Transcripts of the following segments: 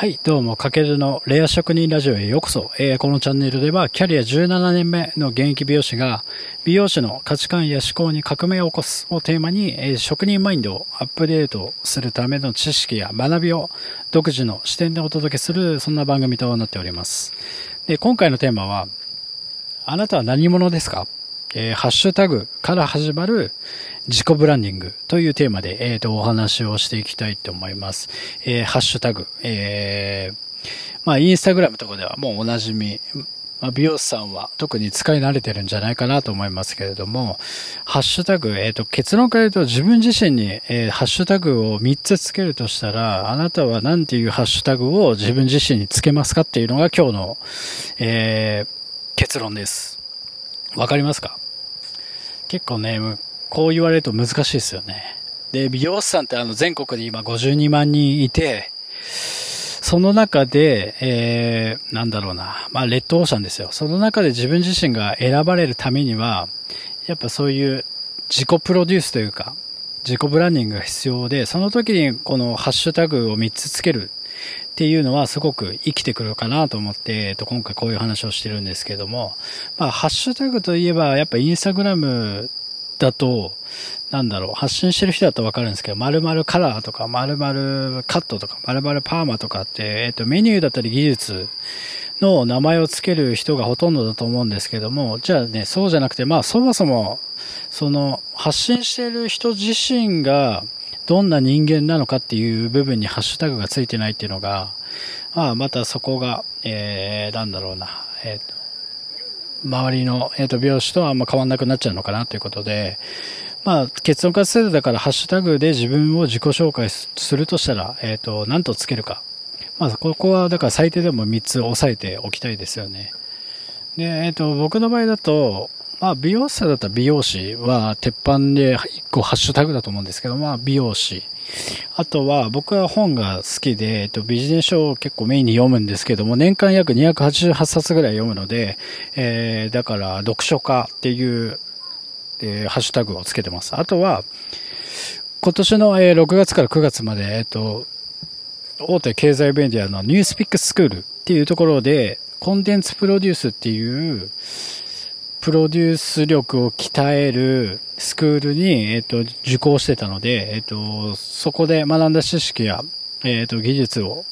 はい、どうも、かけるのレア職人ラジオへようこそ。このチャンネルでは、キャリア17年目の現役美容師が、美容師の価値観や思考に革命を起こすをテーマに、職人マインドをアップデートするための知識や学びを独自の視点でお届けする、そんな番組となっております。で、今回のテーマは、あなたは何者ですか？ハッシュタグから始まる自己ブランディングというテーマで、お話をしていきたいと思います。ハッシュタグ、インスタグラムとかではもうおなじみ、美容師さんは特に使い慣れてるんじゃないかなと思いますけれども、ハッシュタグ、結論から言うと自分自身に、ハッシュタグを3つつけるとしたら、あなたは何ていうハッシュタグを自分自身につけますかっていうのが今日の、結論です。わかりますか？結構ね、こう言われると難しいですよね。で、美容師さんって全国に今52万人いて、その中で、レッドオーシャンですよ。その中で自分自身が選ばれるためには、やっぱそういう自己プロデュースというか、自己ブランディングが必要で、その時にこのハッシュタグを3つつけるっていうのはすごく生きてくるかなと思って、今回こういう話をしてるんですけども、ハッシュタグといえばやっぱインスタグラムだと、発信してる人だとわかるんですけど、〇〇カラーとか、〇〇カットとか、〇〇パーマとかって、メニューだったり技術の名前をつける人がほとんどだと思うんですけども、じゃあね、そうじゃなくて、そもそも、発信してる人自身が、どんな人間なのかっていう部分にハッシュタグがついてないっていうのが、またそこが、周りの、美容師とあんま変わんなくなっちゃうのかなということで、結論からするとだからハッシュタグで自分を自己紹介するとしたら、何とつけるか。ここはだから最低でも3つ押さえておきたいですよね。で、僕の場合だと、美容師さんだったら美容師は鉄板で1個ハッシュタグだと思うんですけど、美容師。あとは僕は本が好きで、ビジネス書を結構メインに読むんですけども、年間約288冊ぐらい読むので、だから読書家っていう、ハッシュタグをつけてます。あとは、今年の6月から9月まで、大手経済メディアのニュースピックスクールっていうところで、コンテンツプロデュースっていう、プロデュース力を鍛えるスクールに、受講してたので、そこで学んだ知識や、技術を、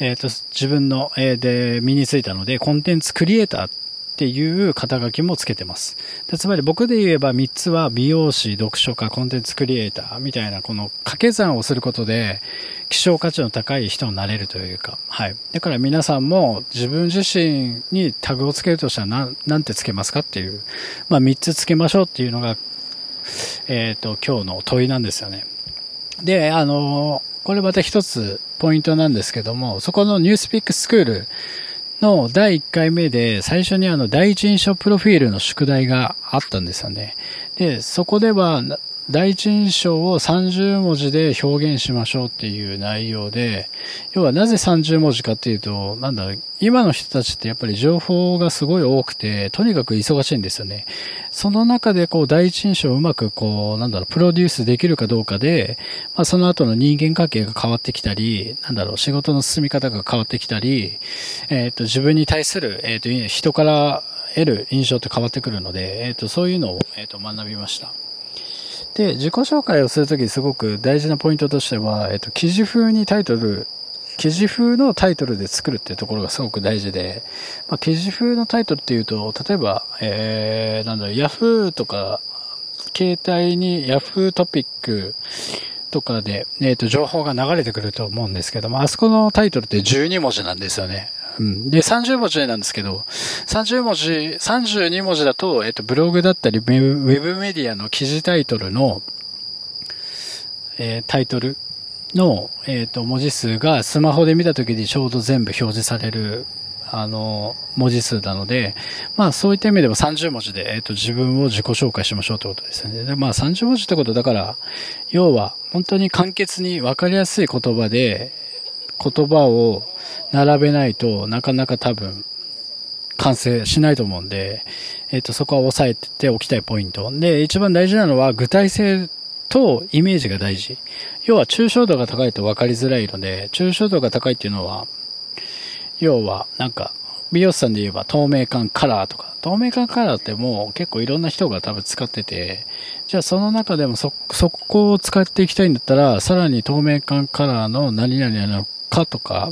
自分の、で身についたので、コンテンツクリエイターっていう肩書きもつけてます。つまり僕で言えば3つは美容師、読書家、コンテンツクリエイターみたいなこの掛け算をすることで、希少価値の高い人になれるというか、はい。だから皆さんも自分自身にタグをつけるとしたらなんてつけますかっていう、3つつけましょうっていうのが、今日の問いなんですよね。で、これまた一つポイントなんですけども、そこのニュースピックスクールの第1回目で最初に第一印象プロフィールの宿題があったんですよね。で、そこでは、第一印象を30文字で表現しましょうっていう内容で、要はなぜ30文字かっていうと、今の人たちってやっぱり情報がすごい多くて、とにかく忙しいんですよね。その中で第一印象をうまくプロデュースできるかどうかで、その後の人間関係が変わってきたり、仕事の進み方が変わってきたり、自分に対する、人から得る印象って変わってくるので、そういうのを、学びました。で、自己紹介をするときすごく大事なポイントとしては、記事風のタイトルで作るっていうところがすごく大事で、記事風のタイトルっていうと、例えば、ヤフーとか、携帯にヤフートピックとかで、情報が流れてくると思うんですけども、あそこのタイトルって12文字なんですよね。うん、で、30文字なんですけど、32文字だと、ブログだったり、ウェブメディアの記事タイトルの、文字数がスマホで見たときにちょうど全部表示される、文字数なので、そういった意味でも30文字で、自分を自己紹介しましょうということですね。で、30文字ってことだから、要は、本当に簡潔に分かりやすい言葉で、言葉を並べないとなかなか多分完成しないと思うんで、そこは押さえておきたいポイント。で、一番大事なのは具体性とイメージが大事。要は抽象度が高いと分かりづらいので、抽象度が高いっていうのは、要はなんか美容師さんで言えば透明感カラーとか、透明感カラーってもう結構いろんな人が多分使ってて、じゃあその中でもそこを使っていきたいんだったら、さらに透明感カラーの何々なのかとか、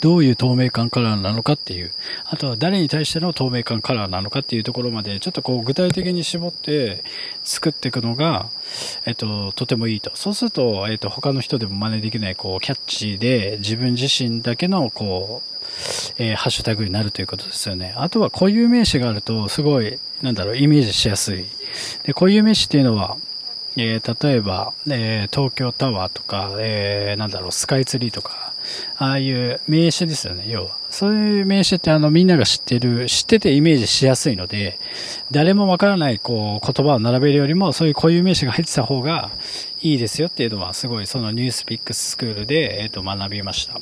どういう透明感カラーなのかっていう、あとは誰に対しての透明感カラーなのかっていうところまで、ちょっとこう具体的に絞って作っていくのが、とてもいいと。そうすると、他の人でも真似できない、こう、キャッチーで自分自身だけの、こう、ハッシュタグになるということですよね。あとは固有名詞があると、すごい、なんだろう、イメージしやすい。で、固有名詞っていうのは、例えば、東京タワーとか、なんだろう、スカイツリーとか、ああいう名詞ですよね、要は。そういう名詞ってみんなが知っててイメージしやすいので、誰もわからないこう言葉を並べるよりも、そういう固有名詞が入ってた方がいいですよっていうのは、すごいそのニュースピックススクールで、学びました。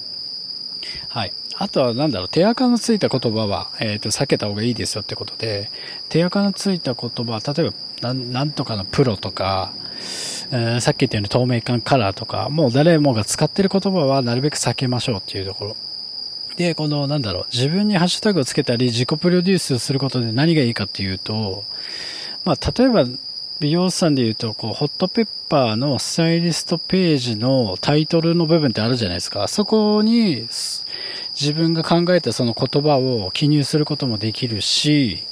はい。あとはなんだろう、手垢のついた言葉は、避けた方がいいですよってことで、手垢のついた言葉、例えば、なんとかのプロとか、さっき言ったように透明感カラーとか、もう誰もが使ってる言葉はなるべく避けましょうっていうところ。で、このなんだろう、自分にハッシュタグをつけたり、自己プロデュースをすることで何がいいかっていうと、まあ、例えば、美容師さんで言うと、こう、ホットペッパーのスタイリストページのタイトルの部分ってあるじゃないですか。そこに、自分が考えたその言葉を記入することもできるし、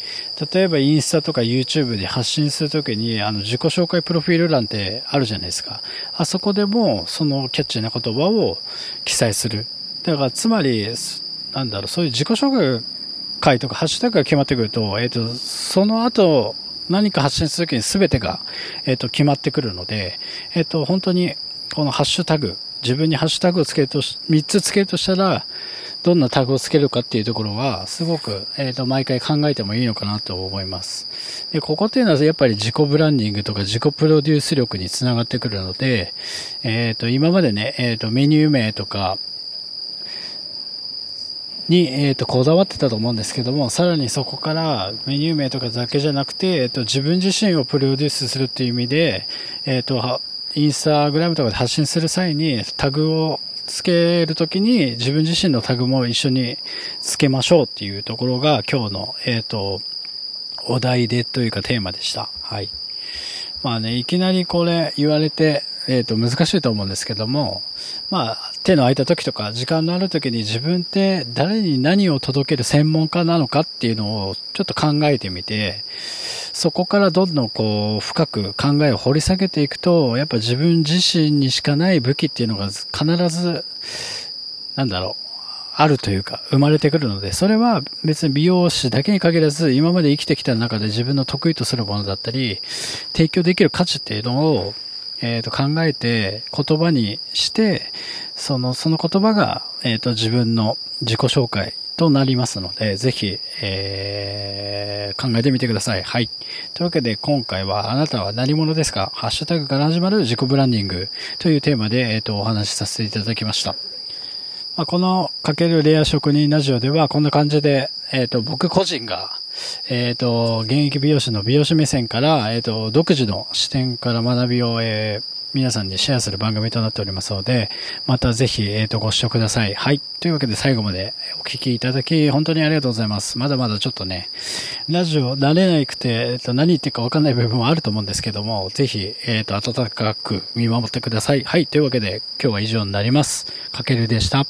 例えばインスタとか YouTube で発信するときに、自己紹介プロフィール欄ってあるじゃないですか。あそこでも、そのキャッチーな言葉を記載する。だから、つまり、なんだろう、そういう自己紹介とかハッシュタグが決まってくると、その後、何か発信するときに全てが、決まってくるので、本当にこのハッシュタグ、自分にハッシュタグをつけると、3つつけるとしたら、どんなタグをつけるかっていうところは、すごく、毎回考えてもいいのかなと思います。で、ここっていうのはやっぱり自己ブランディングとか自己プロデュース力につながってくるので、今までね、メニュー名とか、に、こだわってたと思うんですけども、さらにそこからメニュー名とかだけじゃなくて、自分自身をプロデュースするっていう意味で、インスタグラムとかで発信する際にタグをつけるときに自分自身のタグも一緒につけましょうっていうところが今日の、お題でというかテーマでした。はい。まあね、いきなりこれ言われて、難しいと思うんですけども、まあ、手の空いた時とか、時間のある時に自分って誰に何を届ける専門家なのかっていうのをちょっと考えてみて、そこからどんどんこう、深く考えを掘り下げていくと、やっぱ自分自身にしかない武器っていうのが必ず、なんだろう、あるというか、生まれてくるので、それは別に美容師だけに限らず、今まで生きてきた中で自分の得意とするものだったり、提供できる価値っていうのを、考えて言葉にして、その言葉が、自分の自己紹介となりますので、ぜひ、考えてみてください。はい。というわけで今回はあなたは何者ですか？ハッシュタグから始まる自己ブランディングというテーマで、お話しさせていただきました。まあ、このかけるレア職人ラジオではこんな感じで、僕個人が、現役美容師の美容師目線から、独自の視点から学びを、皆さんにシェアする番組となっておりますので、またぜひ、ご視聴ください。はい。というわけで最後までお聞きいただき、本当にありがとうございます。まだまだちょっとね、ラジオ慣れなくて、何言ってるか分かんない部分もあると思うんですけども、ぜひ、温かく見守ってください。はい。というわけで、今日は以上になります。かけるでした。